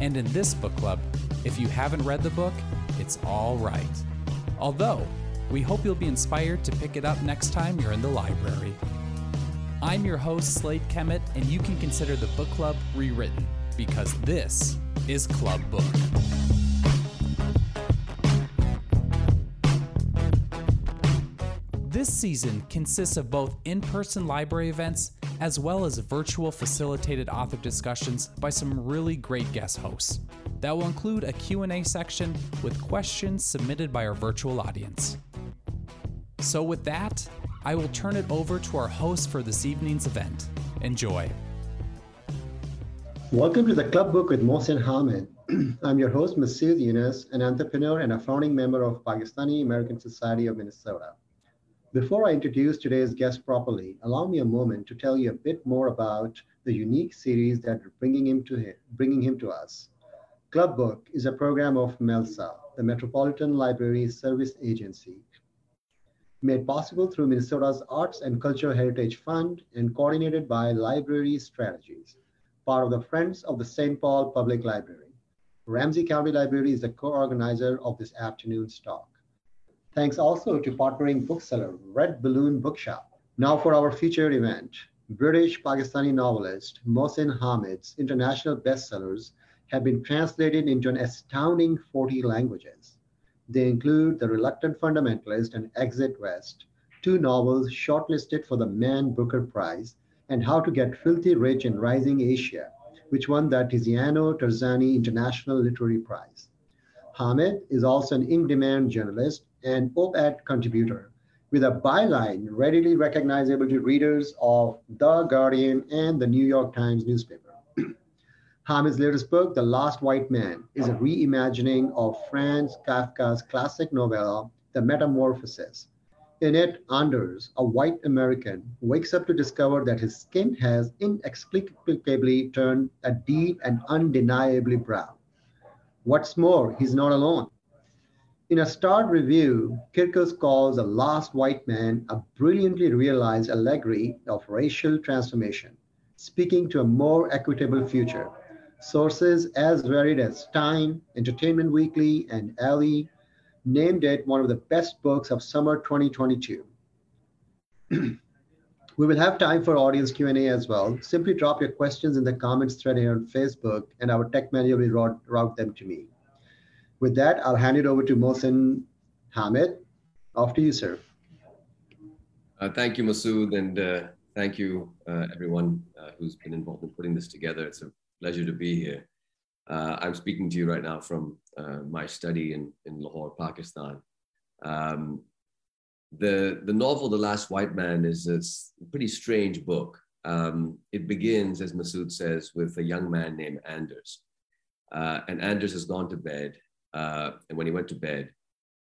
And in this book club, if you haven't read the book, it's all right. Although, we hope you'll be inspired to pick it up next time you're in the library. I'm your host, Slade Kemet, and you can consider the book club rewritten, because this is Club Book. This season consists of both in-person library events as well as virtual facilitated author discussions by some really great guest hosts. That will include a Q&A section with questions submitted by our virtual audience. So with that, I will turn it over to our host for this evening's event. Enjoy. Welcome to the Club Book with Mohsin Hamid. I'm your host, Masood Yunus, an entrepreneur and a founding member of Pakistani American Society of Minnesota. Before I introduce today's guest properly, allow me a moment to tell you a bit more about the unique series that we're bringing him to us. Club Book is a program of MELSA, the Metropolitan Library Service Agency, made possible through Minnesota's Arts and Cultural Heritage Fund and coordinated by Library Strategies, part of the Friends of the St. Paul Public Library. Ramsey County Library is the co-organizer of this afternoon's talk. Thanks also to partnering bookseller Red Balloon Bookshop. Now for our featured event, British Pakistani novelist Mohsin Hamid's international bestsellers have been translated into an astounding 40 languages. They include The Reluctant Fundamentalist and Exit West, two novels shortlisted for the Man Booker Prize, and How to Get Filthy Rich in Rising Asia, which won the Tiziano Terzani International Literary Prize. Hamid is also an in-demand journalist and op-ed contributor, with a byline readily recognizable to readers of The Guardian and the New York Times newspaper. Hamid's latest book, The Last White Man, is a reimagining of Franz Kafka's classic novella, The Metamorphosis. In it, Anders, a white American, wakes up to discover that his skin has inexplicably turned a deep and undeniably brown. What's more, he's not alone. In a starred review, Kirkus calls The Last White Man a brilliantly realized allegory of racial transformation, speaking to a more equitable future. Sources as varied as Time, Entertainment Weekly, and Elle named it one of the best books of summer 2022. We will have time for audience Q&A as well. Simply drop your questions in the comments thread here on Facebook, and our tech manager will route them to me. With that, I'll hand it over to Mohsin Hamid. Off to you, sir. Thank you, Masood, and thank you, everyone who's been involved in putting this together. It's a pleasure to be here. I'm speaking to you right now from my study in Lahore, Pakistan. The novel, The Last White Man, is a pretty strange book. It begins, as Masood says, with a young man named Anders. And Anders has gone to bed. And when he went to bed,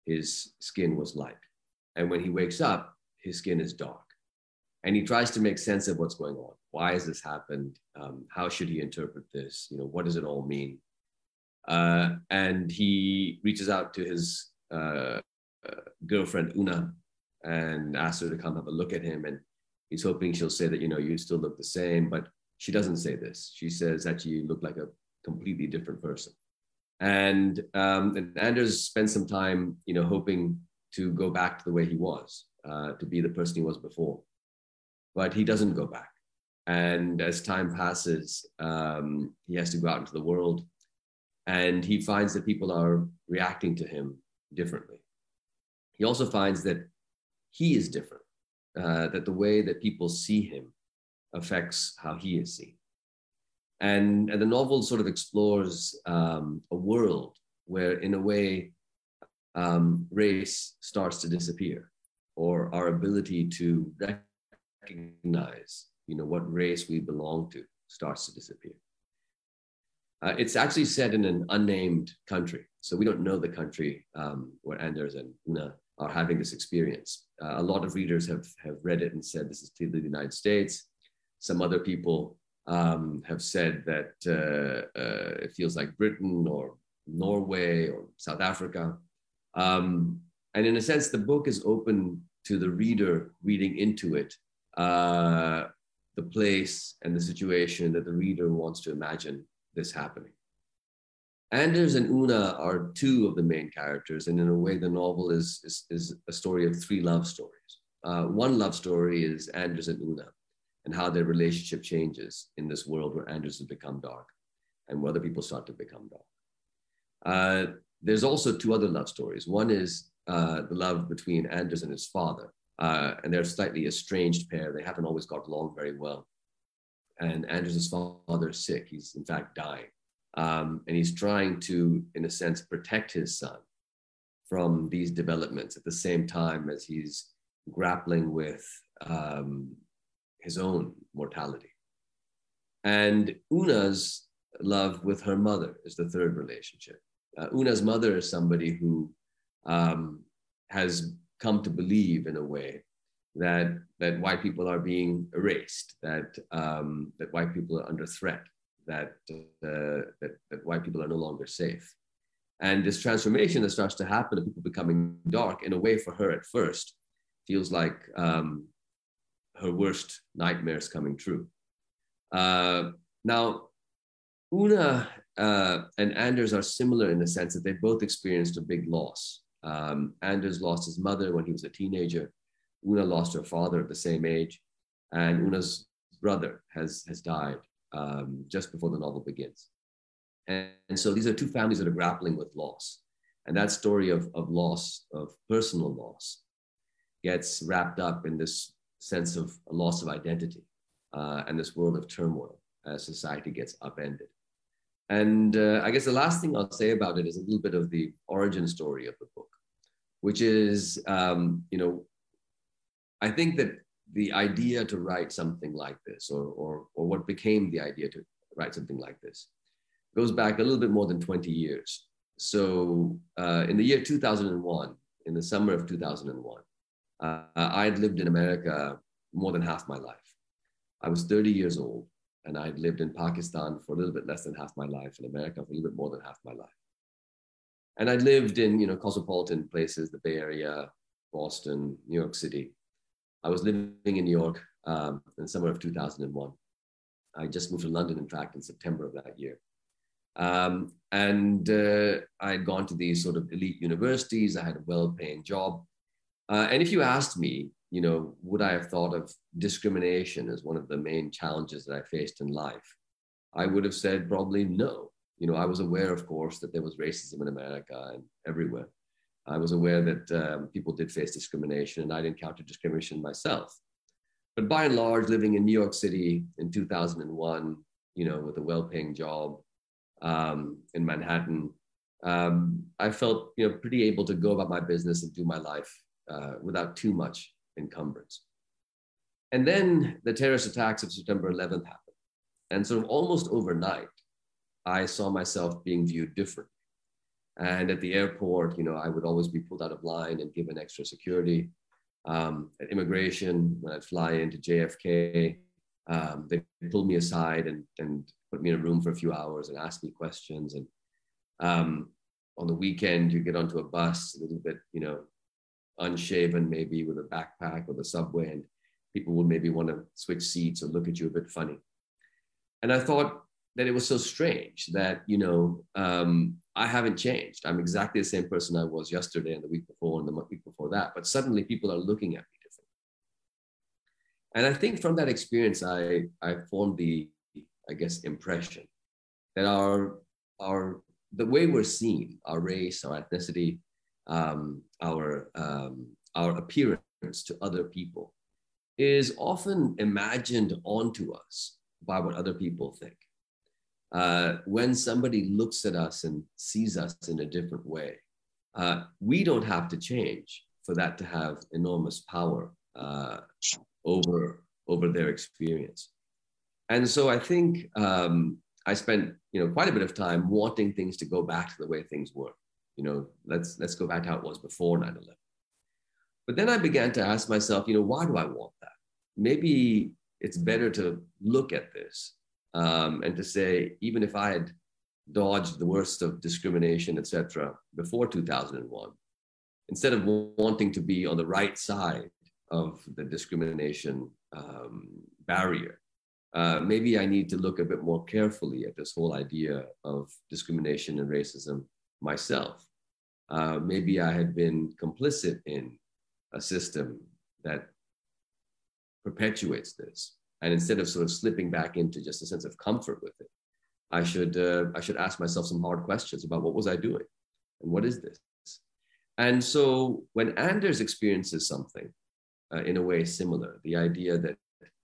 his skin was light. And when he wakes up, his skin is dark. And he tries to make sense of what's going on. Why has this happened? How should he interpret this? You know, what does it all mean? And he reaches out to his girlfriend, Una, and asks her to come have a look at him. And he's hoping she'll say that, you know, you still look the same. But she doesn't say this. She says that you look like a completely different person. And Anders spent some time, you know, hoping to go back to the way he was, to be the person he was before. But he doesn't go back. And as time passes, he has to go out into the world. And he finds that people are reacting to him differently. He also finds that he is different, that the way that people see him affects how he is seen. And the novel sort of explores a world where, in a way, race starts to disappear, or our ability to recognize, you know, what race we belong to starts to disappear. It's actually set in an unnamed country. So we don't know the country where Anders and Una are having this experience. A lot of readers have read it and said, this is clearly the United States. Some other people have said that it feels like Britain or Norway or South Africa. And in a sense, the book is open to the reader reading into it the place and the situation that the reader wants to imagine this happening. Anders and Una are two of the main characters, and in a way, the novel is a story of three love stories. One love story is Anders and Una, and how their relationship changes in this world where Anders has become dark, and where other people start to become dark. There's also two other love stories. One is the love between Anders and his father, and they're a slightly estranged pair. They haven't always got along very well. And Anders' father is sick. He's in fact dying. And he's trying to, in a sense, protect his son from these developments at the same time as he's grappling with his own mortality. And Una's love with her mother is the third relationship. Una's mother is somebody who has come to believe, in a way, that white people are being erased, that white people are under threat, that white people are no longer safe. And this transformation that starts to happen of people becoming dark, in a way for her at first, feels like her worst nightmares coming true. Now, Una and Anders are similar in the sense that they both experienced a big loss. Anders lost his mother when he was a teenager. Una lost her father at the same age, and Una's brother has died just before the novel begins. And so these are two families that are grappling with loss. And that story of loss, of personal loss, gets wrapped up in this sense of a loss of identity and this world of turmoil as society gets upended. And I guess the last thing I'll say about it is a little bit of the origin story of the book, which is, I think that the idea to write something like this, or what became the idea to write something like this, goes back a little bit more than 20 years. So in the year 2001, in the summer of 2001, I had lived in America more than half my life. I was 30 years old, and I had lived in Pakistan for a little bit less than half my life, in America for a little bit more than half my life. And I'd lived in cosmopolitan places, the Bay Area, Boston, New York City. I was living in New York in the summer of 2001. I just moved to London, in fact, in September of that year. And I had gone to these sort of elite universities. I had a well-paying job. And if you asked me, would I have thought of discrimination as one of the main challenges that I faced in life, I would have said probably no. I was aware, of course, that there was racism in America and everywhere. I was aware that people did face discrimination, and I'd encountered discrimination myself. But by and large, living in New York City in 2001, with a well-paying job in Manhattan, I felt, pretty able to go about my business and do my life without too much encumbrance. And then the terrorist attacks of September 11th happened. And sort of almost overnight, I saw myself being viewed differently. And at the airport, I would always be pulled out of line and given extra security. At immigration, when I'd fly into JFK, they pulled me aside and put me in a room for a few hours and asked me questions. And on the weekend, you get onto a bus, a little bit, unshaven, maybe with a backpack, or the subway, and people would maybe want to switch seats or look at you a bit funny. And I thought that it was so strange that, I haven't changed. I'm exactly the same person I was yesterday and the week before and the week before that, but suddenly people are looking at me differently. And I think from that experience, I formed the impression that the way we're seen, our race, our ethnicity, our appearance to other people, is often imagined onto us by what other people think. When somebody looks at us and sees us in a different way, we don't have to change for that to have enormous power over their experience. And so I think I spent, quite a bit of time wanting things to go back to the way things were. Let's go back to how it was before 9/11. But then I began to ask myself, why do I want that? Maybe it's better to look at this and to say, even if I had dodged the worst of discrimination, et cetera, before 2001, instead of wanting to be on the right side of the discrimination barrier, maybe I need to look a bit more carefully at this whole idea of discrimination and racism myself. Maybe I had been complicit in a system that perpetuates this. And instead of sort of slipping back into just a sense of comfort with it, I should ask myself some hard questions about what was I doing and what is this? And so when Anders experiences something in a way similar, the idea that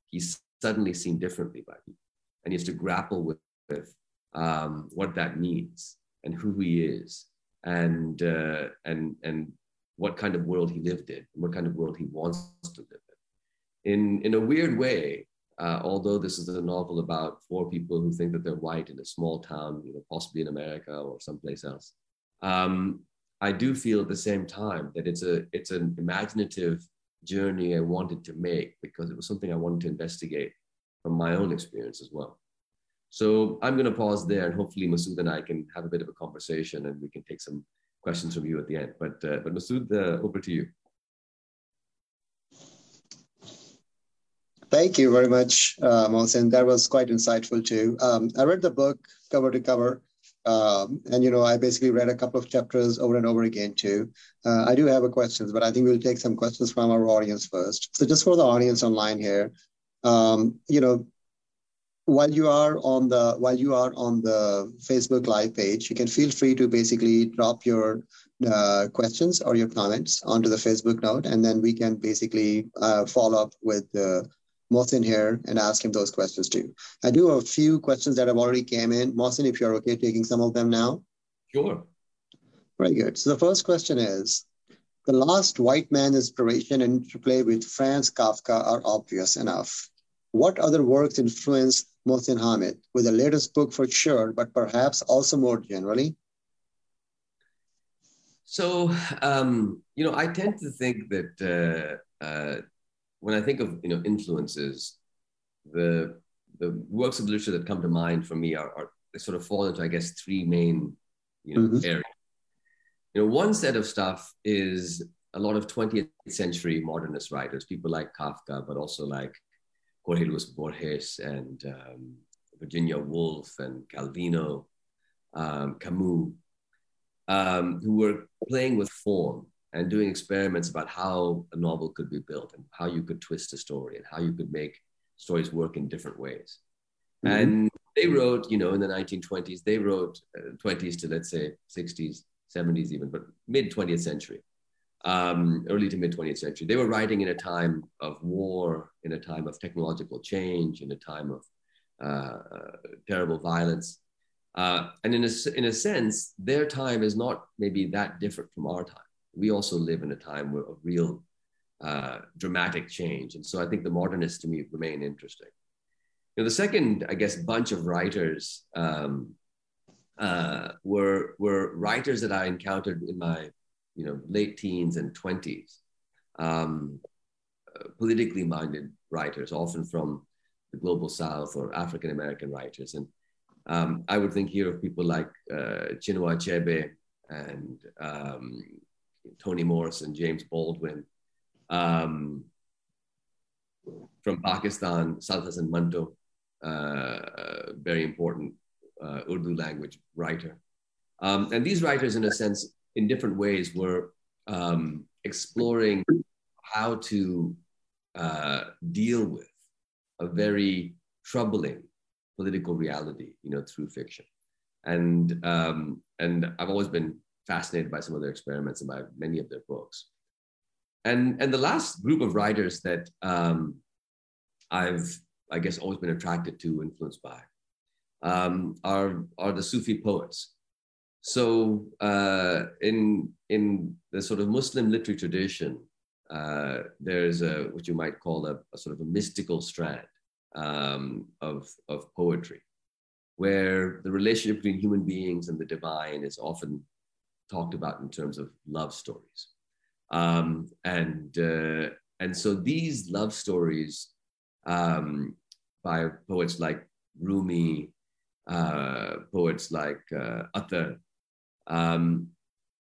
he's suddenly seen differently by people and he has to grapple with what that means and who he is and what kind of world he lived in and what kind of world he wants to live in. In a weird way, although this is a novel about four people who think that they're white in a small town, possibly in America or someplace else, I do feel at the same time that it's an imaginative journey I wanted to make because it was something I wanted to investigate from my own experience as well. So I'm going to pause there, and hopefully Masood and I can have a bit of a conversation, and we can take some questions from you at the end. But Masood, over to you. Thank you very much, Mohsin. That was quite insightful too. I read the book cover to cover, and I basically read a couple of chapters over and over again too. I do have a question, but I think we'll take some questions from our audience first. So just for the audience online here, while you are on the Facebook Live page, you can feel free to basically drop your questions or your comments onto the Facebook note, and then we can basically follow up with Mohsin here and ask him those questions too. I do have a few questions that have already came in. Mohsin, if you're okay taking some of them now? Sure. Very good. So the first question is, The Last White Man inspiration and interplay with Franz Kafka are obvious enough. What other works influenced Mohsin Hamid, with the latest book for sure, but perhaps also more generally? So, I tend to think that when I think of influences, the works of literature that come to mind for me are they sort of fall into, I guess, three main areas. One set of stuff is a lot of 20th century modernist writers, people like Kafka, but also like Jorge Luis Borges and Virginia Woolf and Calvino, Camus, who were playing with form and doing experiments about how a novel could be built and how you could twist a story and how you could make stories work in different ways. Mm-hmm. And they wrote, in the 1920s, they wrote 20s to, let's say, 60s, 70s even, but mid-20th century. Early to mid 20th century. They were writing in a time of war, in a time of technological change, in a time of terrible violence. And in a sense, their time is not maybe that different from our time. We also live in a time where of real dramatic change. And so I think the modernists to me remain interesting. The second, I guess, bunch of writers were writers that I encountered in my late teens and 20s, politically minded writers, often from the global South or African American writers. And I would think here of people like Chinua Achebe and Toni Morrison, James Baldwin, from Pakistan, Saadat Hasan Manto, very important Urdu language writer. And these writers, in a sense, in different ways, we're exploring how to deal with a very troubling political reality, through fiction. And I've always been fascinated by some of their experiments and by many of their books. And the last group of writers that I've always been attracted to, influenced by, are the Sufi poets. So in the sort of Muslim literary tradition, there's what you might call a sort of a mystical strand of poetry. where the relationship between human beings and the divine is often talked about in terms of love stories. And so these love stories by poets like Rumi, poets like Attar,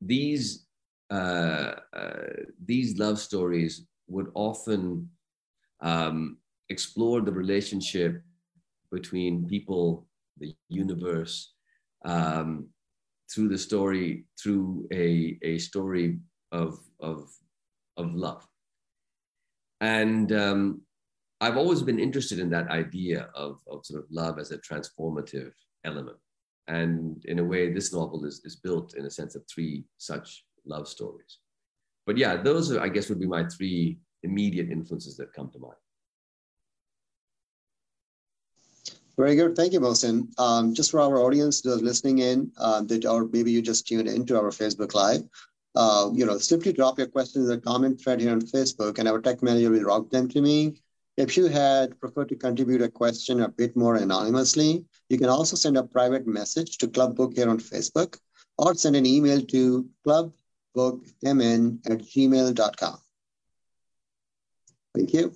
these love stories would often explore the relationship between people, the universe, through the story, through a story of love. And I've always been interested in that idea of sort of love as a transformative element. And in a way, this novel is built in a sense of three such love stories. But yeah, those are, I guess, would be my three immediate influences that come to mind. Very good. Thank you, Mohsin. Just for our audience, those listening in, or maybe you just tuned into our Facebook Live, simply drop your questions in the comment thread here on Facebook, and our tech manager will route them to me. If you had preferred to contribute a question a bit more anonymously, you can also send a private message to Club Book here on Facebook, or send an email to clubbookmn@gmail.com. Thank you.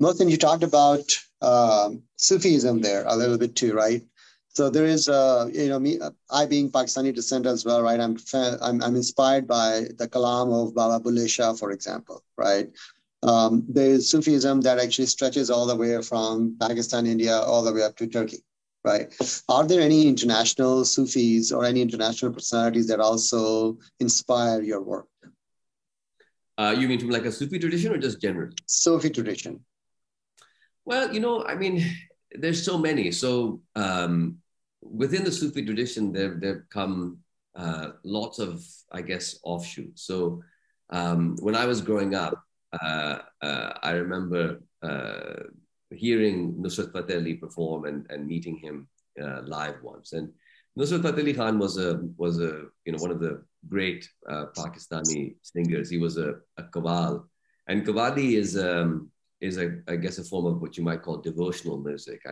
Mohsin, you talked about Sufism there a little bit too, right? So there is, I being Pakistani descent as well, right? I'm inspired by the kalam of Baba Bulleh Shah, for example, right? There is Sufism that actually stretches all the way from Pakistan, India, all the way up to Turkey, right? Are there any international Sufis or any international personalities that also inspire your work? You mean from like a Sufi tradition or just generally? Sufi tradition. Well, there's so many. So within the Sufi tradition, there come lots of, I guess, offshoots. So when I was growing up, I remember hearing Nusrat Fateh Ali perform and meeting him live once. And Nusrat Fateh Ali Khan was one of the great Pakistani singers. He was a qawwal, and qawwali is a form of what you might call devotional music.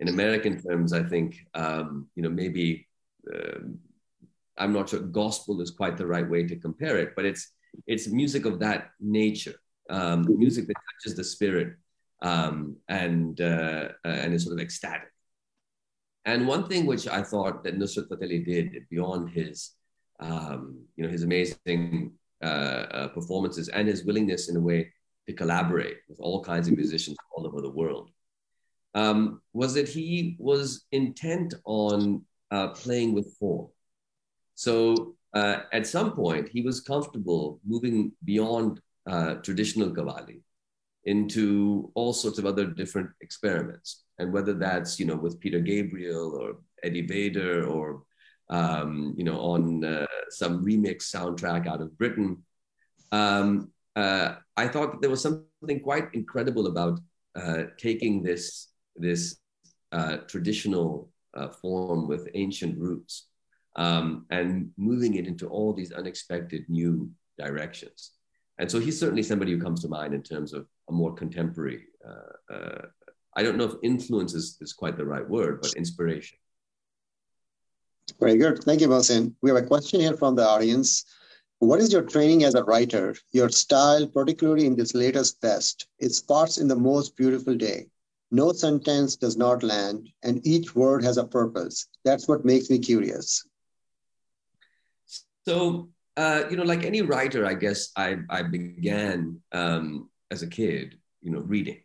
In American terms, I think I'm not sure gospel is quite the right way to compare it, but it's music of that nature, music that touches the spirit and is sort of ecstatic. And one thing which I thought that Nusrat Fateh Ali did beyond his, his amazing performances and his willingness in a way to collaborate with all kinds of musicians all over the world, was that he was intent on playing with form. So at some point, he was comfortable moving beyond traditional qawwali into all sorts of other different experiments. And whether that's, with Peter Gabriel or Eddie Vedder or, on some remix soundtrack out of Britain, I thought that there was something quite incredible about taking this traditional form with ancient roots and moving it into all these unexpected new directions. And so he's certainly somebody who comes to mind in terms of a more contemporary, I don't know if influence is quite the right word, but inspiration. Very good. Thank you, Mohsin. We have a question here from the audience. What is your training as a writer? Your style, particularly in this latest best, it starts in the most beautiful day. No sentence does not land, and each word has a purpose. That's what makes me curious. So, like any writer, I guess I began as a kid, reading.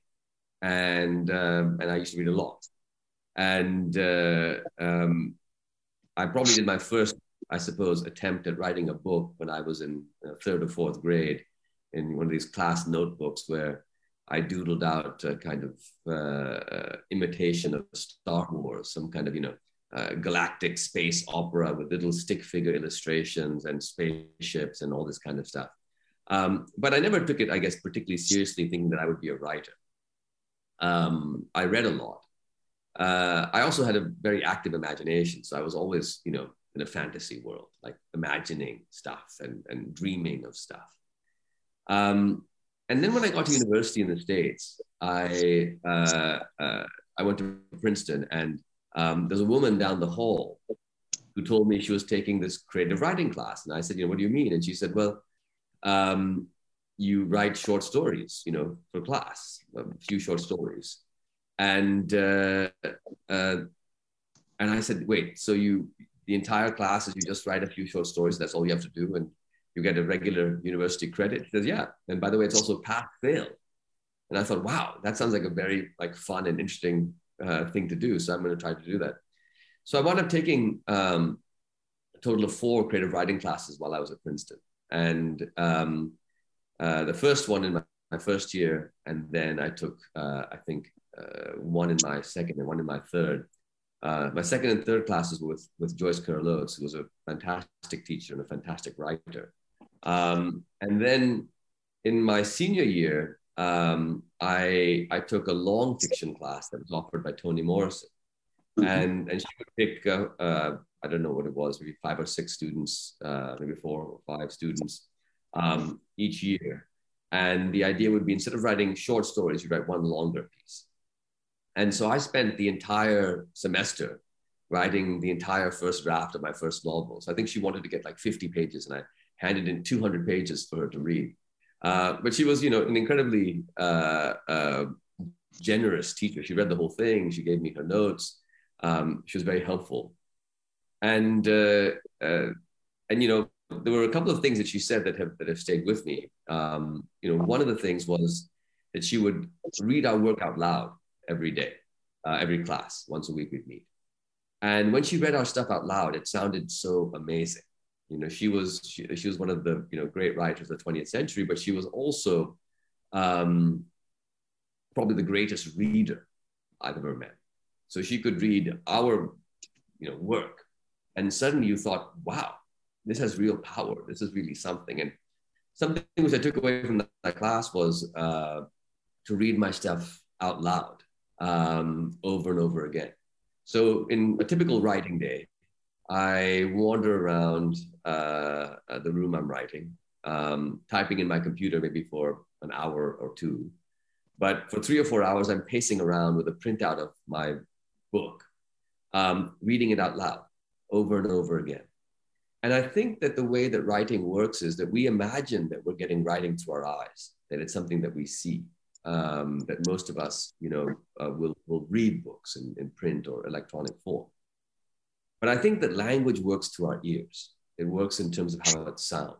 And I used to read a lot. And I probably did my first, I suppose, attempt at writing a book when I was in third or fourth grade in one of these class notebooks where I doodled out a kind of imitation of Star Wars, some kind of, galactic space opera with little stick figure illustrations and spaceships and all this kind of stuff. But I never took it, I guess, particularly seriously, thinking that I would be a writer. I read a lot. I also had a very active imagination. So I was always, in a fantasy world, like imagining stuff and dreaming of stuff. And then when I got to university in the States, I went to Princeton, and There's a woman down the hall who told me she was taking this creative writing class. And I said, what do you mean? And she said, you write short stories, for class, a few short stories. And I said, wait, so the entire class is you just write a few short stories, that's all you have to do, and you get a regular university credit? She says, yeah. And by the way, it's also pass-fail. And I thought, wow, that sounds like a very fun and interesting thing to do. So I'm going to try to do that. So I wound up taking a total of 4 creative writing classes while I was at Princeton. And the first one in my first year, and then I took, one in my second and one in my third. My second and third classes were with Joyce Kerr Lodes, who was a fantastic teacher and a fantastic writer. And then in my senior year, I took a long fiction class that was offered by Toni Morrison. And she would pick, I don't know what it was, maybe 5 or 6 students, maybe 4 or 5 students each year. And the idea would be, instead of writing short stories, you write one longer piece. And so I spent the entire semester writing the entire first draft of my first novel. So I think she wanted to get 50 pages, and I handed in 200 pages for her to read. But she was, an incredibly generous teacher. She read the whole thing. She gave me her notes. She was very helpful. And there were a couple of things that she said that have stayed with me. One of the things was that she would read our work out loud every day, every class. Once a week we'd meet. And when she read our stuff out loud, it sounded so amazing. She was one of the great writers of the 20th century, but she was also probably the greatest reader I've ever met. So she could read our work, and suddenly you thought, wow, this has real power. This is really something. And something which I took away from that class was to read my stuff out loud over and over again. So in a typical writing day, I wander around the room I'm writing, typing in my computer maybe for an hour or two. But for 3 or 4 hours, I'm pacing around with a printout of my book, reading it out loud over and over again. And I think that the way that writing works is that we imagine that we're getting writing through our eyes, that it's something that we see, that most of us will read books in print or electronic form. But I think that language works through our ears. It works in terms of how it sounds.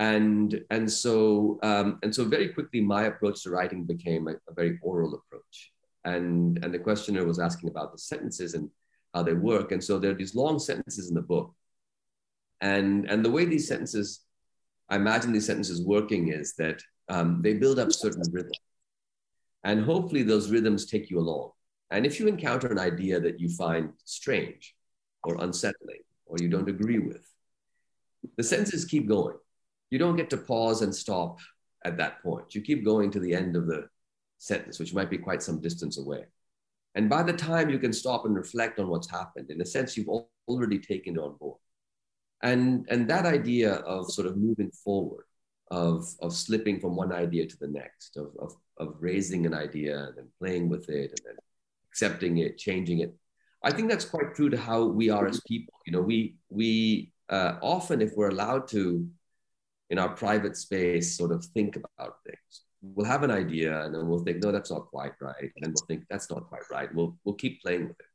And so very quickly, my approach to writing became a very oral approach. And the questioner was asking about the sentences and how they work. And so there are these long sentences in the book. And the way these sentences, I imagine these sentences working is that they build up certain rhythms. And hopefully those rhythms take you along. And if you encounter an idea that you find strange or unsettling, or you don't agree with, the sentences keep going. You don't get to pause and stop at that point. You keep going to the end of the sentence, which might be quite some distance away. And by the time you can stop and reflect on what's happened, in a sense, you've already taken it on board. And that idea of sort of moving forward, of slipping from one idea to the next, of raising an idea and then playing with it and then accepting it, changing it. I think that's quite true to how we are as people. We often, if we're allowed to, in our private space, sort of think about things. We'll have an idea and then we'll think, no, that's not quite right. And then we'll think, that's not quite right. We'll keep playing with it.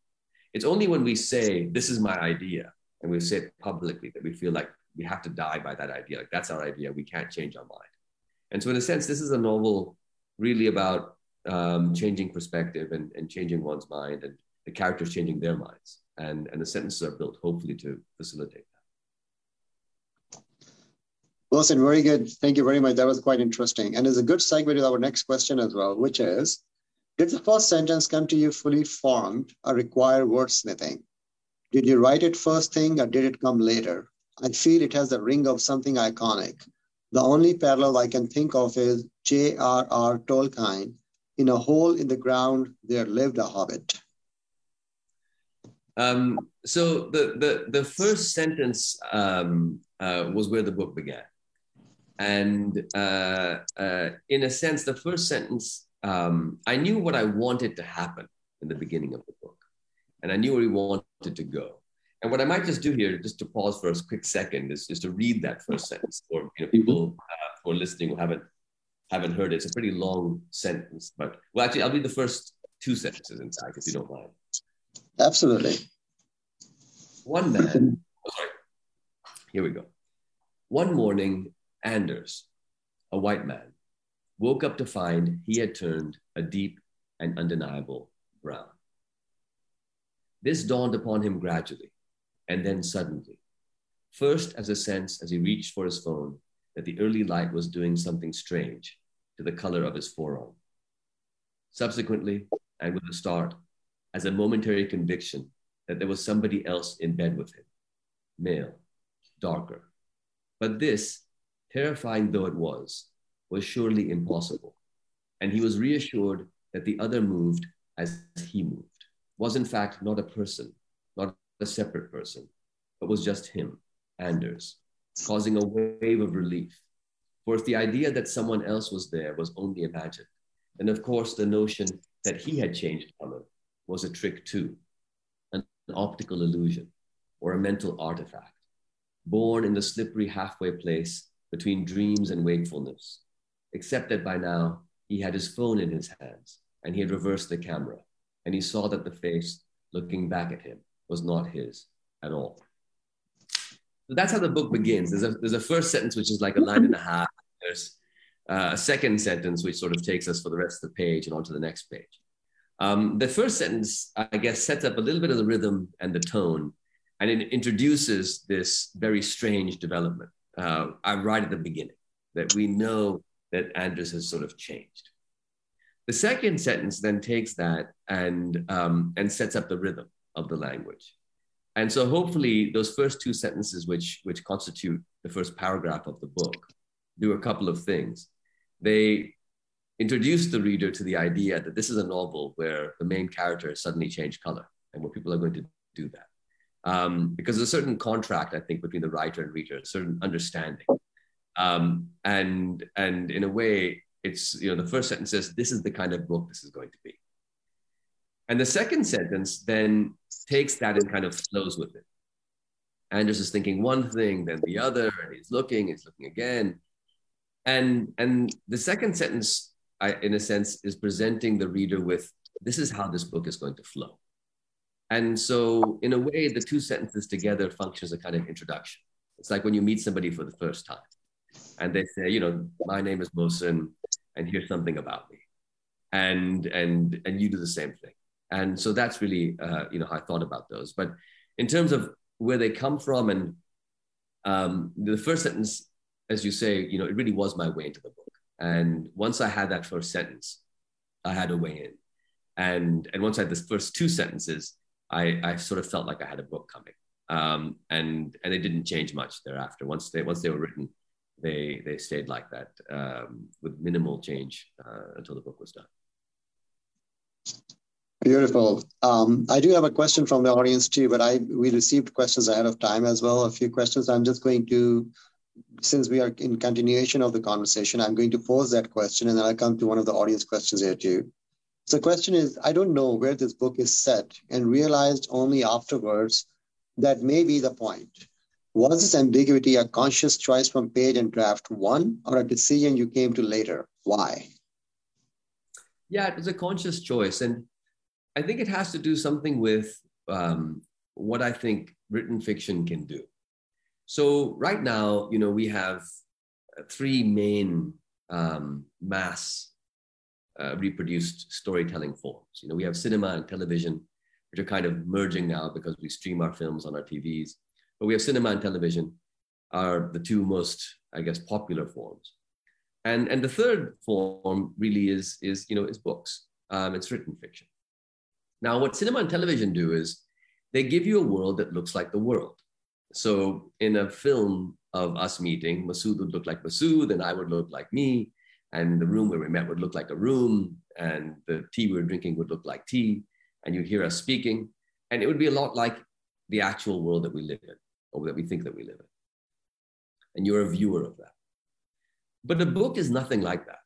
It's only when we say, this is my idea, and we say it publicly, that we feel like we have to die by that idea. Like, that's our idea. We can't change our mind. And so in a sense, this is a novel really about changing perspective and changing one's mind, and the characters changing their minds. And the sentences are built, hopefully, to facilitate that. Mohsin, very good. Thank you very much. That was quite interesting. And it's a good segue to our next question as well, which is, did the first sentence come to you fully formed or require wordsmithing? Did you write it first thing or did it come later? I feel it has the ring of something iconic. The only parallel I can think of is J.R.R. Tolkien. In a hole in the ground, there lived a hobbit. So the first sentence was where the book began. And in a sense, the first sentence, I knew what I wanted to happen in the beginning of the book. and I knew where he wanted to go. And what I might just do here, just to pause for a quick second, is to read that first sentence, or people who are listening who haven't heard it. It's a pretty long sentence, but well, actually, I'll read the first two sentences, in fact, if you don't mind. Absolutely. One man, here we go. One morning, Anders, a white man, woke up to find he had turned a deep and undeniable brown. This dawned upon him gradually, and then suddenly, first as a sense as he reached for his phone that the early light was doing something strange to the color of his forearm. Subsequently, and with a start, as a momentary conviction that there was somebody else in bed with him, male, darker. But this, terrifying though it was surely impossible, and he was reassured that the other moved as he moved, was in fact not a person, not a separate person, but was just him, Anders, causing a wave of relief. For if the idea that someone else was there was only imagined, then of course the notion that he had changed color was a trick too, an optical illusion or a mental artifact, born in the slippery halfway place between dreams and wakefulness, except that by now he had his phone in his hands and he had reversed the camera, and he saw that the face looking back at him was not his at all. So that's how the book begins. There's a first sentence, which is like a line and a half. There's a second sentence, which sort of takes us for the rest of the page and onto the next page. The first sentence, I guess, sets up a little bit of the rhythm and the tone, and it introduces this very strange development right at the beginning, that we know that Anders has sort of changed. The second sentence then takes that and sets up the rhythm of the language. And so hopefully those first two sentences, which constitute the first paragraph of the book, do a couple of things. They introduce the reader to the idea that this is a novel where the main character has suddenly changed color and where people are going to do that. Because there's a certain contract, I think, between the writer and reader, a certain understanding. And in a way, it's, the first sentence says, this is the kind of book this is going to be. And the second sentence then takes that and kind of flows with it. Anders is thinking one thing, then the other, and he's looking again. And the second sentence, in a sense, is presenting the reader with, this is how this book is going to flow. And so in a way, the two sentences together function as a kind of introduction. It's like when you meet somebody for the first time and they say, my name is Mohsin and here's something about me. And you do the same thing. And so that's really, how I thought about those. But in terms of where they come from, and the first sentence, as you say, it really was my way into the book. And once I had that first sentence, I had a way in. And once I had the first two sentences, I sort of felt like I had a book coming, and they didn't change much thereafter. Once they were written, they stayed like that with minimal change until the book was done. Beautiful. I do have a question from the audience too, but we received questions ahead of time as well. A few questions. I'm just going to, since we are in continuation of the conversation, I'm going to pose that question, and then I'll come to one of the audience questions here too. So the question is, I don't know where this book is set and realized only afterwards that may be the point. Was this ambiguity a conscious choice from page and draft one, or a decision you came to later? Why? Yeah, it was a conscious choice. And I think it has to do something with what I think written fiction can do. So right now, we have three main mass reproduced storytelling forms. We have cinema and television, which are kind of merging now because we stream our films on our TVs. But we have cinema and television are the two most, I guess, popular forms. And the third form really is books. It's written fiction. Now, what cinema and television do is they give you a world that looks like the world. So in a film of us meeting, Masood would look like Masood, and I would look like me. And the room where we met would look like a room, and the tea we were drinking would look like tea, and you'd hear us speaking. And it would be a lot like the actual world that we live in, or that we think that we live in. And you're a viewer of that. But a book is nothing like that.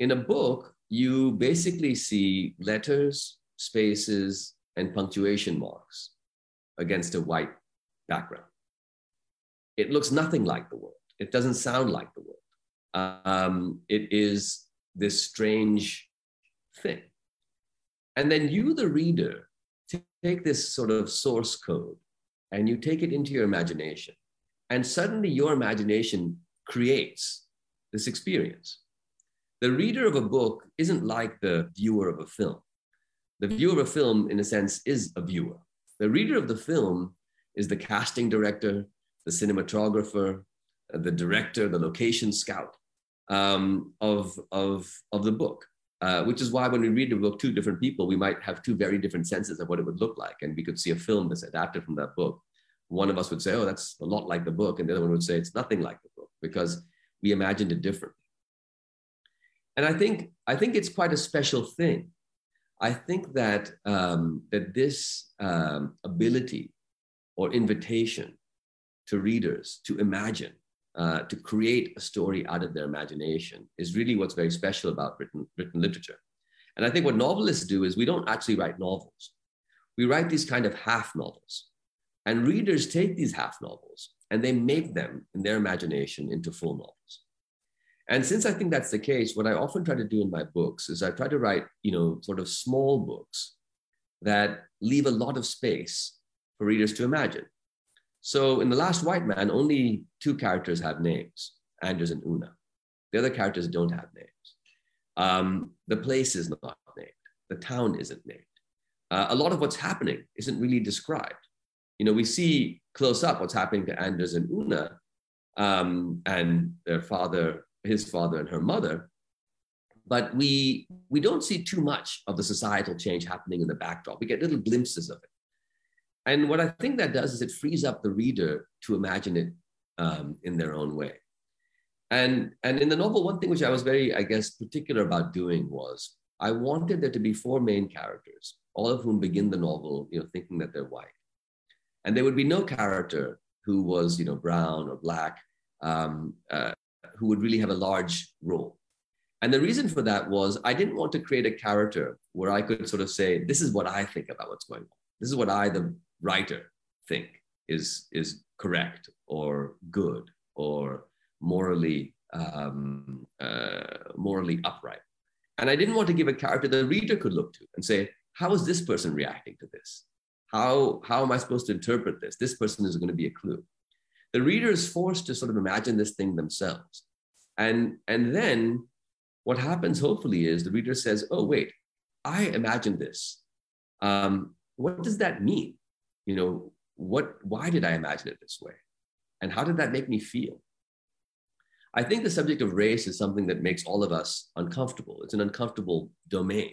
In a book, you basically see letters, spaces, and punctuation marks against a white background. It looks nothing like the world. It doesn't sound like the world. It is this strange thing. And then you, the reader, take this sort of source code and you take it into your imagination. And suddenly your imagination creates this experience. The reader of a book isn't like the viewer of a film. The viewer of a film, in a sense, is a viewer. The reader of the film is the casting director, the cinematographer, the director, the location scout of the book, which is why when we read the book, two different people, we might have two very different senses of what it would look like. And we could see a film that's adapted from that book. One of us would say, oh, that's a lot like the book. And the other one would say, it's nothing like the book because we imagined it differently. And I think it's quite a special thing. I think that, that this ability or invitation to readers to imagine, to create a story out of their imagination is really what's very special about written literature. And I think what novelists do is we don't actually write novels. We write these kind of half novels. And readers take these half novels and they make them in their imagination into full novels. And since I think that's the case, what I often try to do in my books is I try to write, sort of small books that leave a lot of space for readers to imagine. So in The Last White Man, only two characters have names, Anders and Una. The other characters don't have names. The place is not named. The town isn't named. A lot of what's happening isn't really described. We see close up what's happening to Anders and Una and their father, his father and her mother, but we don't see too much of the societal change happening in the backdrop. We get little glimpses of it. And what I think that does is it frees up the reader to imagine it in their own way. And in the novel, one thing which I was very, particular about doing was I wanted there to be four main characters, all of whom begin the novel, thinking that they're white. And there would be no character who was, brown or black, who would really have a large role. And the reason for that was I didn't want to create a character where I could sort of say, this is what I think about what's going on. This is what I, the writer, think is correct or good or morally upright. And I didn't want to give a character the reader could look to and say, how is this person reacting to this? How am I supposed to interpret this? This person is going to be a clue. The reader is forced to sort of imagine this thing themselves. And then what happens, hopefully, is the reader says, oh, wait, I imagined this. What does that mean? Why did I imagine it this way? And how did that make me feel? I think the subject of race is something that makes all of us uncomfortable. It's an uncomfortable domain.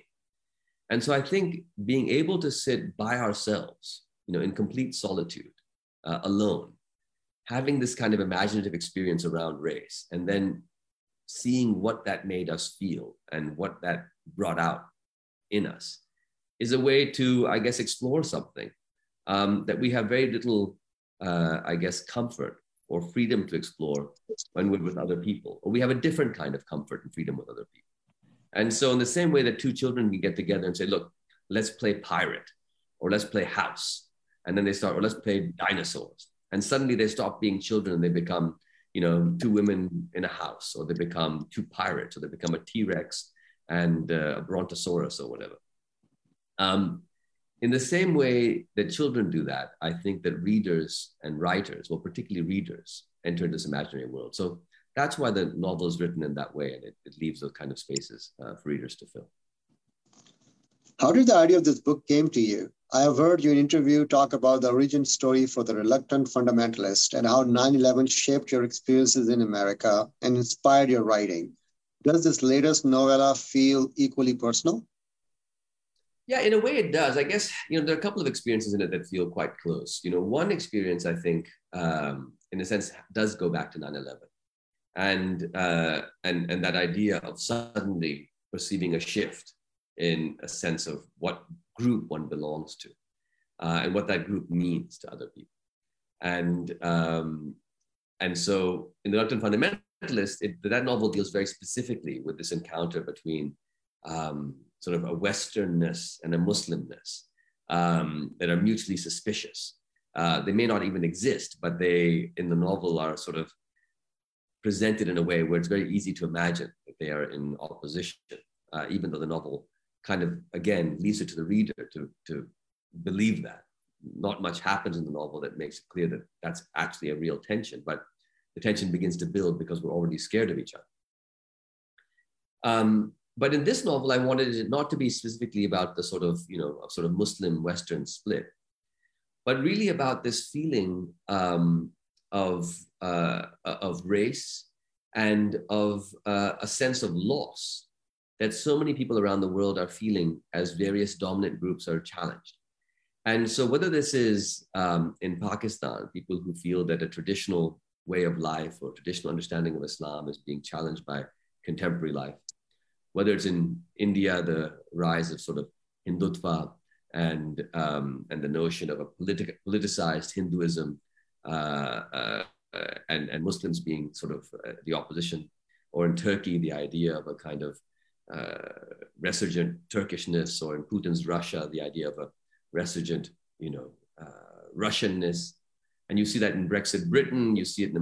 And so I think being able to sit by ourselves, in complete solitude, alone, having this kind of imaginative experience around race and then seeing what that made us feel and what that brought out in us is a way to, explore something that we have very little, comfort or freedom to explore when we're with other people, or we have a different kind of comfort and freedom with other people. And so in the same way that two children can get together and say, look, let's play pirate or let's play house. And then they start, or let's play dinosaurs. And suddenly they stop being children and they become, two women in a house, or they become two pirates, or they become a T-Rex and a Brontosaurus or whatever. In the same way that children do that, I think that readers and writers, well, particularly readers, enter this imaginary world. So that's why the novel is written in that way, and it leaves those kind of spaces for readers to fill. How did the idea of this book came to you? I have heard you in an interview talk about the origin story for The Reluctant Fundamentalist and how 9/11 shaped your experiences in America and inspired your writing. Does this latest novella feel equally personal? Yeah, in a way it does. There are a couple of experiences in it that feel quite close. One experience I think, in a sense, does go back to 9/11 and that idea of suddenly perceiving a shift in a sense of what group one belongs to and what that group means to other people. And so in The Reluctant Fundamentalist, that novel deals very specifically with this encounter between sort of a Westernness and a Muslimness that are mutually suspicious. They may not even exist, but they, in the novel, are sort of presented in a way where it's very easy to imagine that they are in opposition, even though the novel kind of, again, leaves it to the reader to believe that. Not much happens in the novel that makes it clear that that's actually a real tension, but the tension begins to build because we're already scared of each other. But in this novel, I wanted it not to be specifically about the sort of, sort of Muslim Western split, but really about this feeling of race and of a sense of loss that so many people around the world are feeling as various dominant groups are challenged. And so whether this is in Pakistan, people who feel that a traditional way of life or traditional understanding of Islam is being challenged by contemporary life, whether it's in India, the rise of sort of Hindutva and the notion of a politicized Hinduism and Muslims being sort of the opposition, or in Turkey, the idea of a kind of resurgent Turkishness, or in Putin's Russia, the idea of a resurgent, Russianness. And you see that in Brexit Britain, you see it in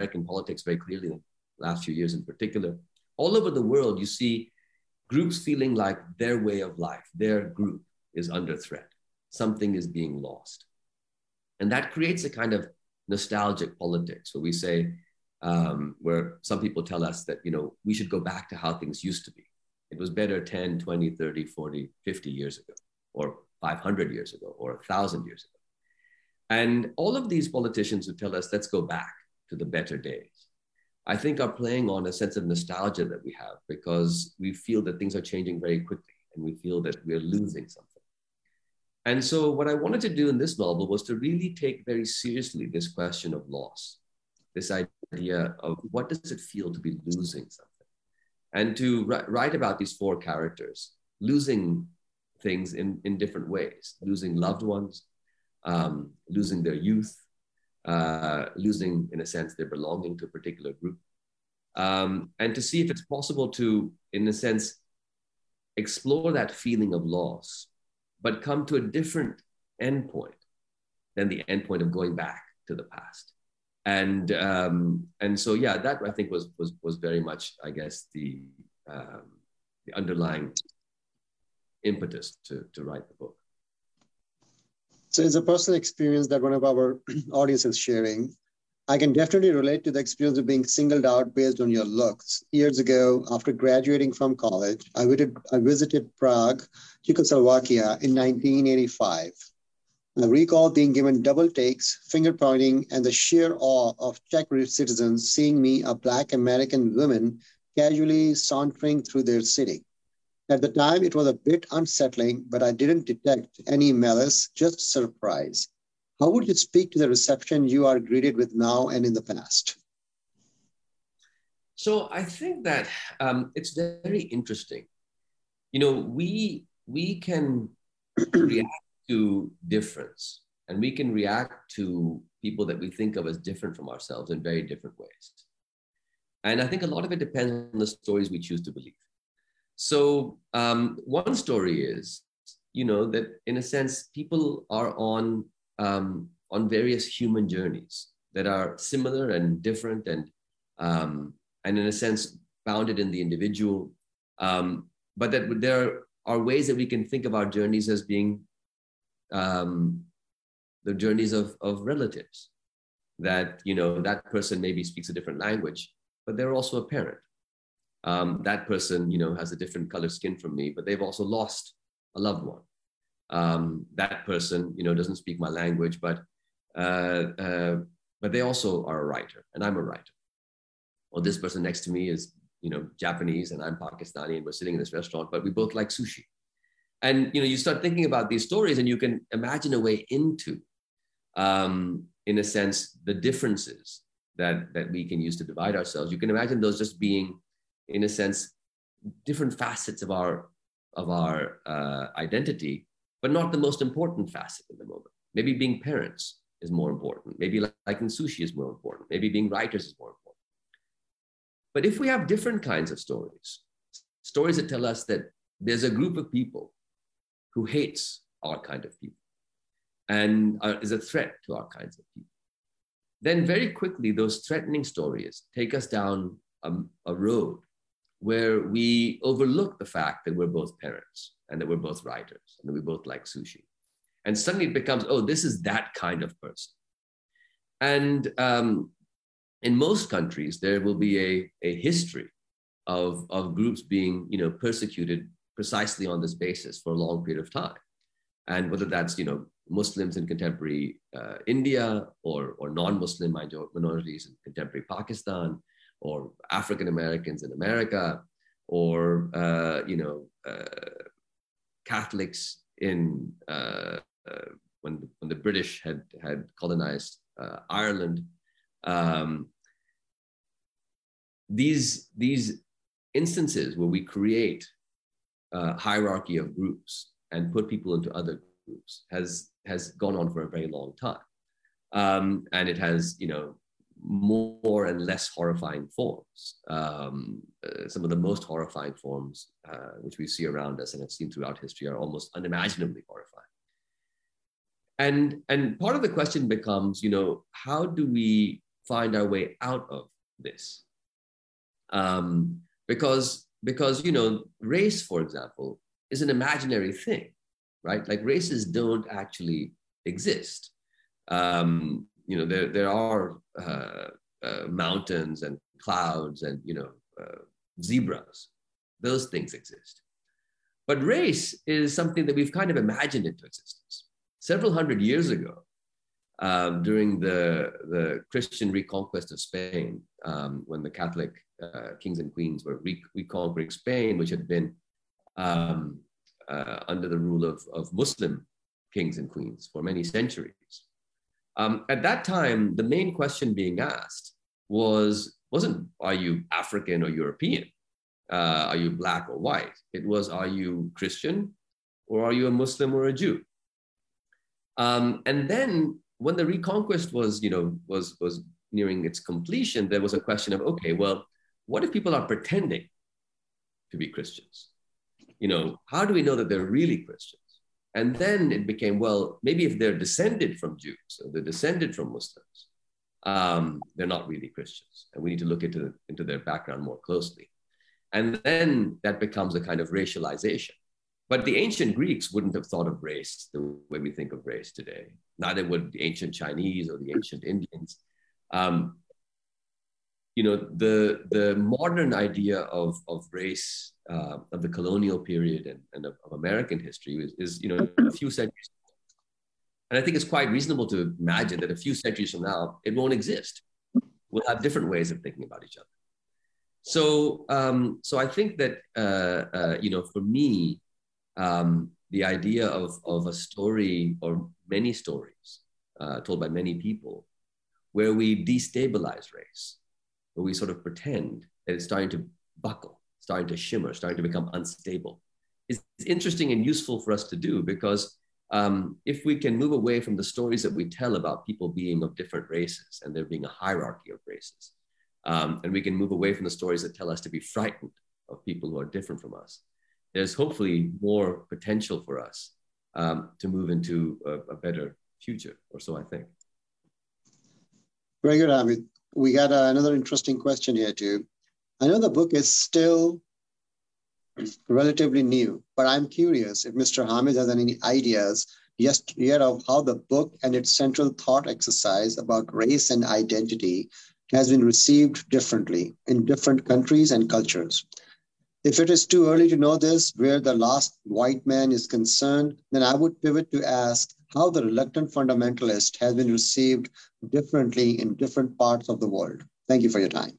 American politics very clearly in the last few years in particular. All over the world, you see groups feeling like their way of life, their group is under threat. Something is being lost. And that creates a kind of nostalgic politics where we say, where some people tell us that, we should go back to how things used to be. It was better 10, 20, 30, 40, 50 years ago, or 500 years ago, or 1,000 years ago. And all of these politicians who tell us, let's go back to the better days, I think are playing on a sense of nostalgia that we have because we feel that things are changing very quickly and we feel that we're losing something. And so what I wanted to do in this novel was to really take very seriously this question of loss, this idea of what does it feel to be losing something? And to write about these four characters, losing things in different ways, losing loved ones, losing their youth, losing, in a sense, their belonging to a particular group, and to see if it's possible to, in a sense, explore that feeling of loss, but come to a different endpoint than the endpoint of going back to the past. And so, yeah, that I think was very much, I guess, the underlying impetus to write the book. So it's a personal experience that one of our audience is sharing. I can definitely relate to the experience of being singled out based on your looks. Years ago, after graduating from college, I visited Prague, Czechoslovakia in 1985. I recall being given double takes, finger pointing, and the sheer awe of Czech citizens seeing me, a Black American woman, casually sauntering through their city. At the time, it was a bit unsettling, but I didn't detect any malice, just surprise. How would you speak to the reception you are greeted with now and in the past? So I think that it's very interesting. We can react to difference, and we can react to people that we think of as different from ourselves in very different ways. And I think a lot of it depends on the stories we choose to believe. So one story is, that in a sense, people are on various human journeys that are similar and different and in a sense bounded in the individual, but that there are ways that we can think of our journeys as being the journeys of relatives. That, that person maybe speaks a different language, but they're also a parent. That person, has a different color skin from me, but they've also lost a loved one. That person, doesn't speak my language, but they also are a writer, and I'm a writer. Or this person next to me is, Japanese, and I'm Pakistani, and we're sitting in this restaurant, but we both like sushi. And, you start thinking about these stories, and you can imagine a way into, in a sense, the differences that we can use to divide ourselves. You can imagine those just being, in a sense, different facets of our identity, but not the most important facet in the moment. Maybe being parents is more important. Maybe liking sushi is more important. Maybe being writers is more important. But if we have different kinds of stories that tell us that there's a group of people who hates our kind of people and is a threat to our kinds of people. Then very quickly, those threatening stories take us down a road where we overlook the fact that we're both parents and that we're both writers and that we both like sushi. And suddenly it becomes, oh, this is that kind of person. And in most countries, there will be a history of groups being, you know, persecuted precisely on this basis for a long period of time. And whether that's, you know, Muslims in contemporary India or non-Muslim minorities in contemporary Pakistan, or African Americans in America, or Catholics in when the British had colonized Ireland, these instances where we create a hierarchy of groups and put people into other groups has gone on for a very long time, and it has, you know, more and less horrifying forms. Some of the most horrifying forms which we see around us and have seen throughout history are almost unimaginably horrifying. And part of the question becomes, you know, how do we find our way out of this? Because you know, race, for example, is an imaginary thing, right? Like races don't actually exist. You know, there are mountains and clouds and, you know, zebras. Those things exist. But race is something that we've kind of imagined into existence. Several hundred years ago, during the Christian reconquest of Spain, when the Catholic kings and queens were reconquering Spain, which had been under the rule of Muslim kings and queens for many centuries. At that time, the main question being asked wasn't, are you African or European? Are you black or white? It was, are you Christian or are you a Muslim or a Jew? And then when the reconquest was nearing its completion, there was a question of, okay, well, what if people are pretending to be Christians? You know, how do we know that they're really Christians? And then it became, well, maybe if they're descended from Jews or they're descended from Muslims, they're not really Christians. And we need to look into their background more closely. And then that becomes a kind of racialization. But the ancient Greeks wouldn't have thought of race the way we think of race today. Neither would the ancient Chinese or the ancient Indians. You know, the modern idea of race of the colonial period and of American history is, you know, a few centuries. And I think it's quite reasonable to imagine that a few centuries from now, it won't exist. We'll have different ways of thinking about each other. So I think that, you know, for me, the idea of a story or many stories told by many people where we destabilize race, where we sort of pretend that it's starting to buckle, starting to shimmer, starting to become unstable. It's interesting and useful for us to do because if we can move away from the stories that we tell about people being of different races and there being a hierarchy of races, and we can move away from the stories that tell us to be frightened of people who are different from us, there's hopefully more potential for us to move into a better future, or so I think. Very good, Hamid. We got another interesting question here too. I know the book is still relatively new, but I'm curious if Mr. Hamid has any ideas yet of how the book and its central thought exercise about race and identity has been received differently in different countries and cultures. If it is too early to know this, where The Last White Man is concerned, then I would pivot to ask how The Reluctant Fundamentalist has been received differently in different parts of the world. Thank you for your time.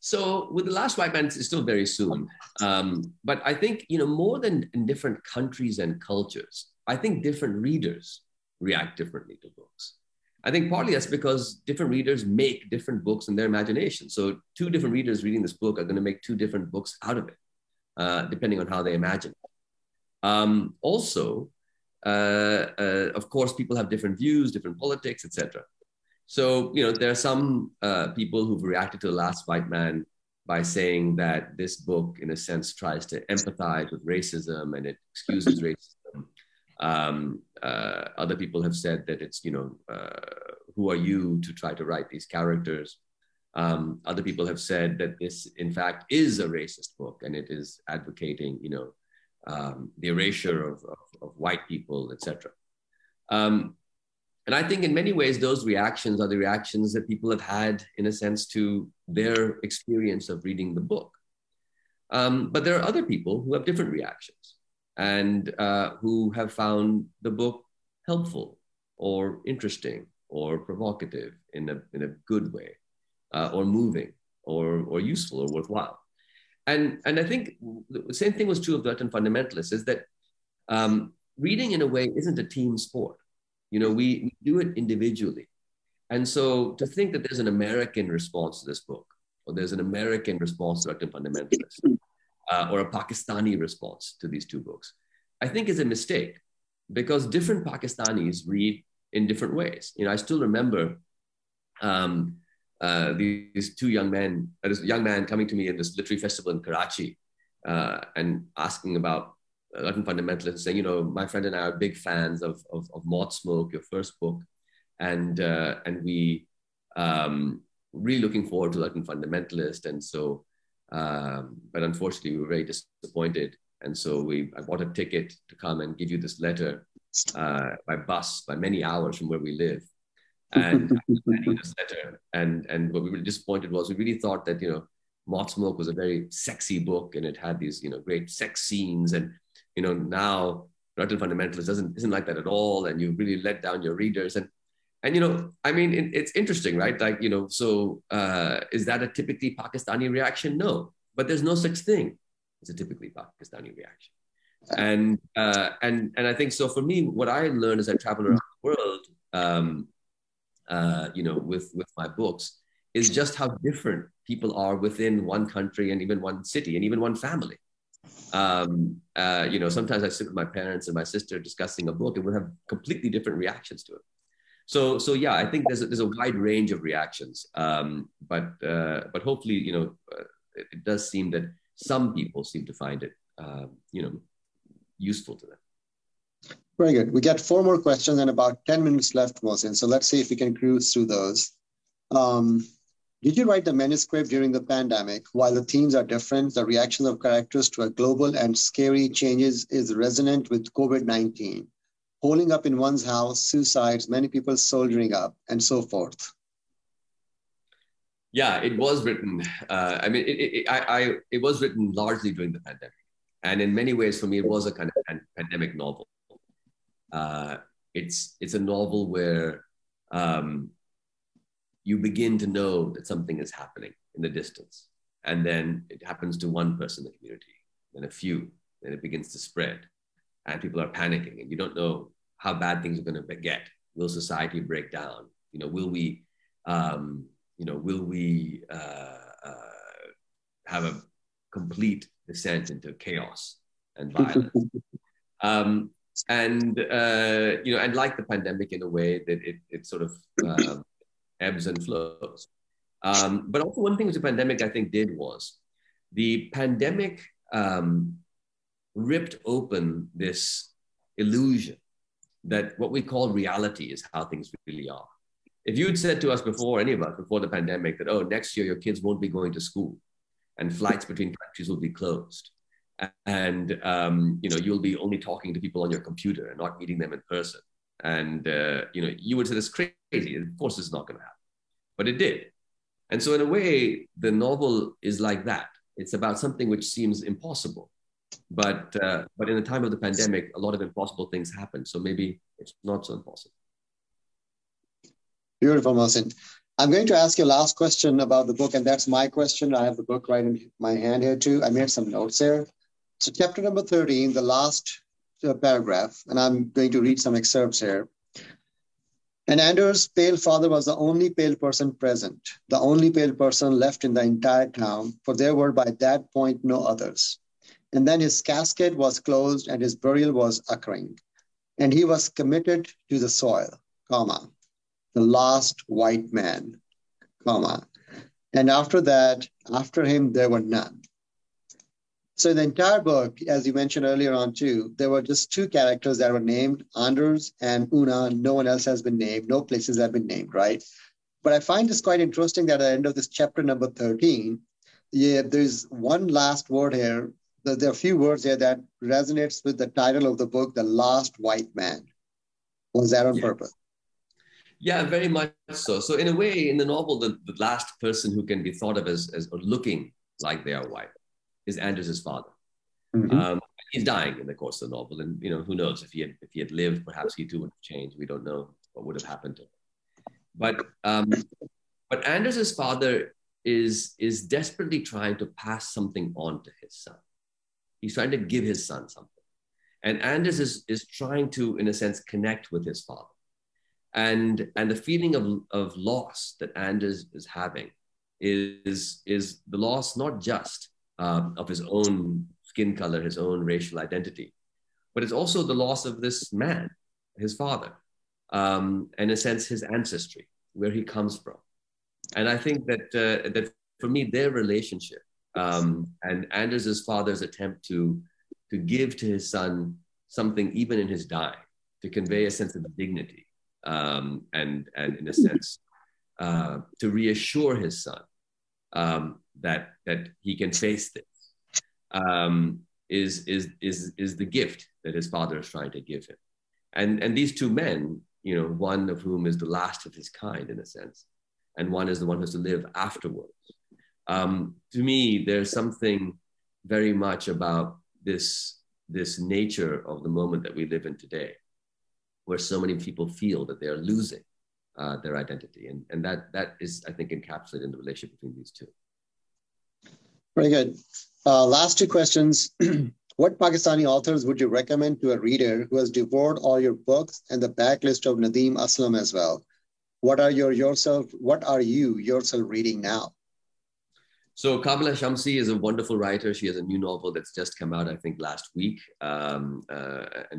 So with The Last White Man, it's still very soon. But I think, you know, more than in different countries and cultures, I think different readers react differently to books. I think partly that's because different readers make different books in their imagination. So two different readers reading this book are going to make two different books out of it, depending on how they imagine it. Also, of course, people have different views, different politics, etc. So, you know, there are some people who've reacted to The Last White Man by saying that this book, in a sense, tries to empathize with racism and it excuses racism. Other people have said that it's, who are you to try to write these characters? Other people have said that this, in fact, is a racist book, and it is advocating, the erasure of white people, etc. And I think in many ways, those reactions are the reactions that people have had, in a sense, to their experience of reading the book. But there are other people who have different reactions and who have found the book helpful or interesting or provocative in a good way, or moving or useful or worthwhile. And I think the same thing was true of The Reluctant Fundamentalist, is that reading in a way isn't a team sport. We do it individually. And so to think that there's an American response to this book, or there's an American response to Reluctant Fundamentalist, or a Pakistani response to these two books, I think is a mistake, because different Pakistanis read in different ways. I still remember these two young men, this young man coming to me at this literary festival in Karachi and asking about Reluctant Fundamentalist, saying, my friend and I are big fans of Moth Smoke, your first book, and we really looking forward to Reluctant Fundamentalist, and so, but unfortunately we were very disappointed, and so I bought a ticket to come and give you this letter by bus, by many hours from where we live, and I gave you this letter, and what we were disappointed was we really thought that Moth Smoke was a very sexy book, and it had these great sex scenes, and now Reluctant Fundamentalist isn't like that at all, and you really let down your readers. And it's interesting, right? Like, so is that a typically Pakistani reaction? No, but there's no such thing as a typically Pakistani reaction. And I think so. For me, what I learned as I travel around the world, with my books, is just how different people are within one country and even one city and even one family. Sometimes I sit with my parents and my sister discussing a book, and we'll have completely different reactions to it. So yeah, I think there's a wide range of reactions, but hopefully, it does seem that some people seem to find it, useful to them. Very good. We got 4 more questions and about 10 minutes left, Mohsin. So let's see if we can cruise through those. Did you write the manuscript during the pandemic? While the themes are different, the reaction of characters to a global and scary changes is resonant with COVID-19. Holding up in one's house, suicides, many people soldiering up, and so forth. Yeah, it was written. It was written largely during the pandemic. And in many ways, for me, it was a kind of pandemic novel. It's a novel where you begin to know that something is happening in the distance. And then it happens to one person in the community, then a few, then it begins to spread. And people are panicking, and you don't know how bad things are going to get. Will society break down? Will we have a complete descent into chaos and violence? And like the pandemic, in a way that it sort of ebbs and flows. But also, one thing which the pandemic, I think, did was the pandemic ripped open this illusion that what we call reality is how things really are. If you'd said to us before, any of us, before the pandemic, that, next year your kids won't be going to school and flights between countries will be closed. And, you'll be only talking to people on your computer and not meeting them in person. And, you would say this crazy. Of course, it's not going to happen. But it did. And so in a way, the novel is like that. It's about something which seems impossible. But in the time of the pandemic, a lot of impossible things happened. So maybe it's not so impossible. Beautiful, Mohsin. I'm going to ask you a last question about the book, and that's my question. I have the book right in my hand here too. I made some notes here. So chapter number 13, the last paragraph, and I'm going to read some excerpts here. And Anders' pale father was the only pale person present, the only pale person left in the entire town, for there were by that point no others. And then his casket was closed and his burial was occurring. And he was committed to the soil, the last white man, And after that, after him, there were none. So in the entire book, as you mentioned earlier on too, there were just two characters that were named, Anders and Una. No one else has been named. No places have been named, right? But I find this quite interesting that at the end of this chapter number 13, there's one last word here. There are a few words here that resonates with the title of the book, The Last White Man. Was that on purpose? Yeah, very much so. So in a way, in the novel, the last person who can be thought of as looking like they are white is Anders' father. Mm-hmm. He's dying in the course of the novel. And, you know, who knows if he had lived, perhaps he too would have changed. We don't know what would have happened to him. But Anders' father is desperately trying to pass something on to his son. He's trying to give his son something. And Anders is trying to, in a sense, connect with his father. And the feeling of loss that Anders is having is the loss not just of his own skin color, his own racial identity, but it's also the loss of this man, his father, and in a sense his ancestry, where he comes from. And I think that that for me, their relationship and Anders' father's attempt to give to his son something even in his dying, to convey a sense of dignity. And in a sense, to reassure his son that he can face this is the gift that his father is trying to give him. And these two men, you know, one of whom is the last of his kind in a sense, and one is the one who has to live afterwards. To me, there's something very much about this nature of the moment that we live in today, where so many people feel that they're losing their identity. And that is, I think, encapsulated in the relationship between these two. Very good. Last two questions. What Pakistani authors would you recommend to a reader who has devoured all your books and the backlist of Nadeem Aslam as well? What are you yourself reading now? So Kabila Shamsi is a wonderful writer. She has a new novel that's just come out, I think, last week, and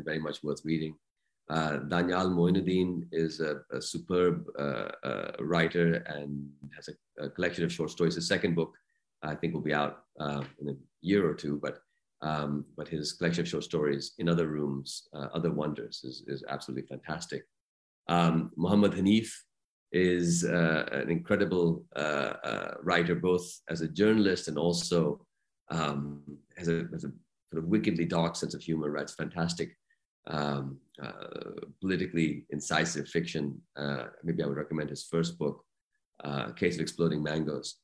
very much worth reading. Danyal Moinuddin is a superb writer and has a collection of short stories. His second book, I think, will be out in a year or two, but his collection of short stories, In Other Rooms, Other Wonders, is absolutely fantastic. Muhammad Hanif is an incredible writer, both as a journalist and also has a sort of wickedly dark sense of humor, writes fantastic politically incisive fiction. Maybe I would recommend his first book, Case of Exploding Mangoes.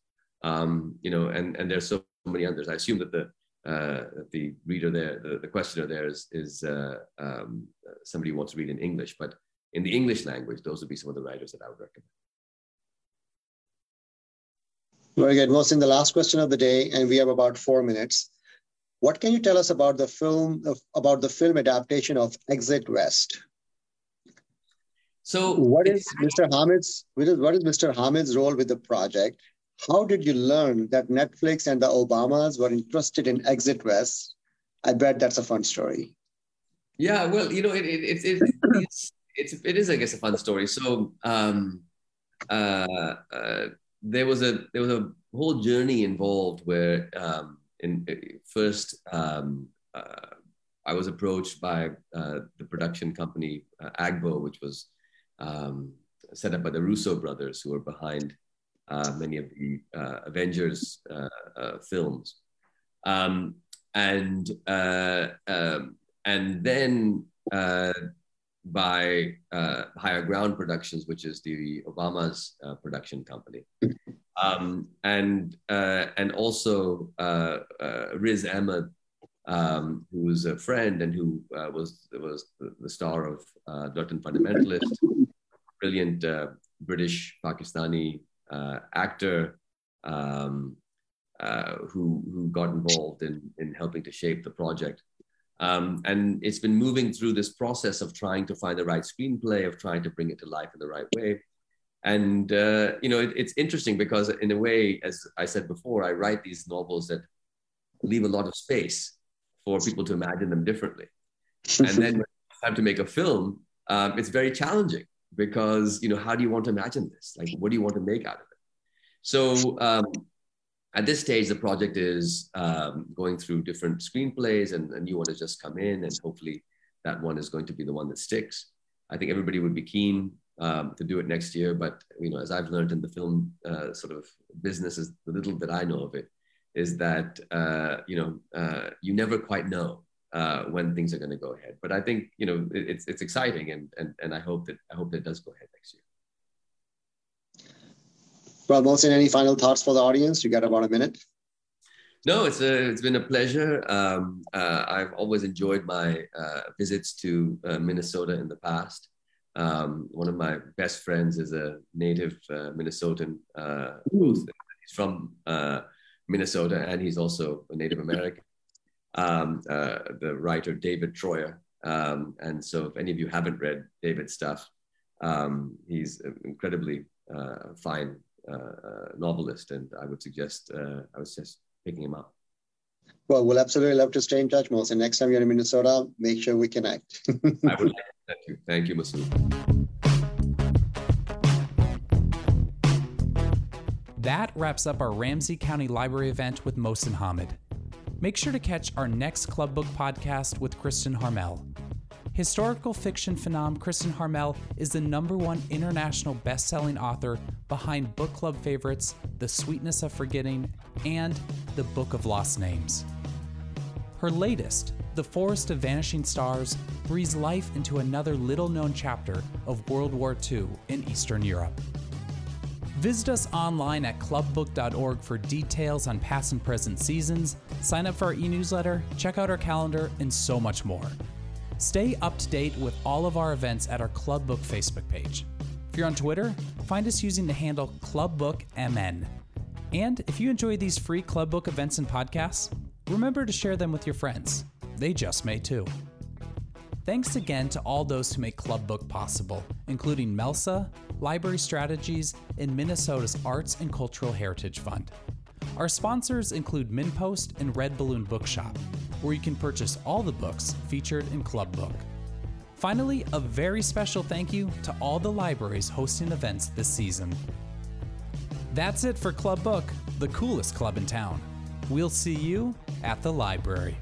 And there's so many others. I assume that the reader there, the questioner there is somebody who wants to read in English, but in the English language, those would be some of the writers that I would recommend. Very good. Mohsin, the last question of the day, and we have about 4 minutes. What can you tell us about the film adaptation of Exit West? So what is Mr. Hamid's role with the project? How did you learn that Netflix and the Obamas were interested in Exit West? I bet that's a fun story. Yeah, well, you know, it is, I guess, a fun story. So there was a whole journey involved where. First, I was approached by the production company Agbo, which was set up by the Russo brothers, who were behind many of the Avengers films. And then by Higher Ground Productions, which is the Obama's production company. And also Riz Ahmed, who was a friend and who was the star of Reluctant Fundamentalist, brilliant British Pakistani actor who got involved in helping to shape the project. And it's been moving through this process of trying to find the right screenplay, of trying to bring it to life in the right way. And, it's interesting because in a way, as I said before, I write these novels that leave a lot of space for people to imagine them differently. And then when it's time to make a film, it's very challenging because, you know, how do you want to imagine this? Like, what do you want to make out of it? So At this stage, the project is going through different screenplays, and a new one has just come in, and hopefully that one is going to be the one that sticks. I think everybody would be keen to do it next year, but you know, as I've learned in the film sort of business, is the little that I know of it, is that you never quite know when things are going to go ahead. But I think it's exciting, and I hope that does go ahead next year. Well, Mohsin, any final thoughts for the audience? You got about a minute. No, it's been a pleasure. I've always enjoyed my visits to Minnesota in the past. One of my best friends is a native Minnesotan. He's from Minnesota, and he's also a Native American, the writer David Troyer. And so if any of you haven't read David's stuff, he's incredibly fine novelist, and I would suggest picking him up. Well, we'll absolutely love to stay in touch, Mohsin. Next time you're in Minnesota, make sure we connect. I would like to thank you. Thank you, Masood. That wraps up our Ramsey County Library event with Mohsin Hamid. Make sure to catch our next Club Book podcast with Kristen Harmel. Historical fiction phenom Kristen Harmel is the #1 international best-selling author behind book club favorites The Sweetness of Forgetting and The Book of Lost Names. Her latest, The Forest of Vanishing Stars, breathes life into another little-known chapter of World War II in Eastern Europe. Visit us online at clubbook.org for details on past and present seasons, sign up for our e-newsletter, check out our calendar, and so much more. Stay up to date with all of our events at our Club Book Facebook page. If you're on Twitter, find us using the handle ClubBookMN. And if you enjoy these free Club Book events and podcasts, remember to share them with your friends. They just may too. Thanks again to all those who make Club Book possible, including MELSA, Library Strategies, and Minnesota's Arts and Cultural Heritage Fund. Our sponsors include MinPost and Red Balloon Bookshop, where you can purchase all the books featured in Club Book. Finally, a very special thank you to all the libraries hosting events this season. That's it for Club Book, the coolest club in town. We'll see you at the library.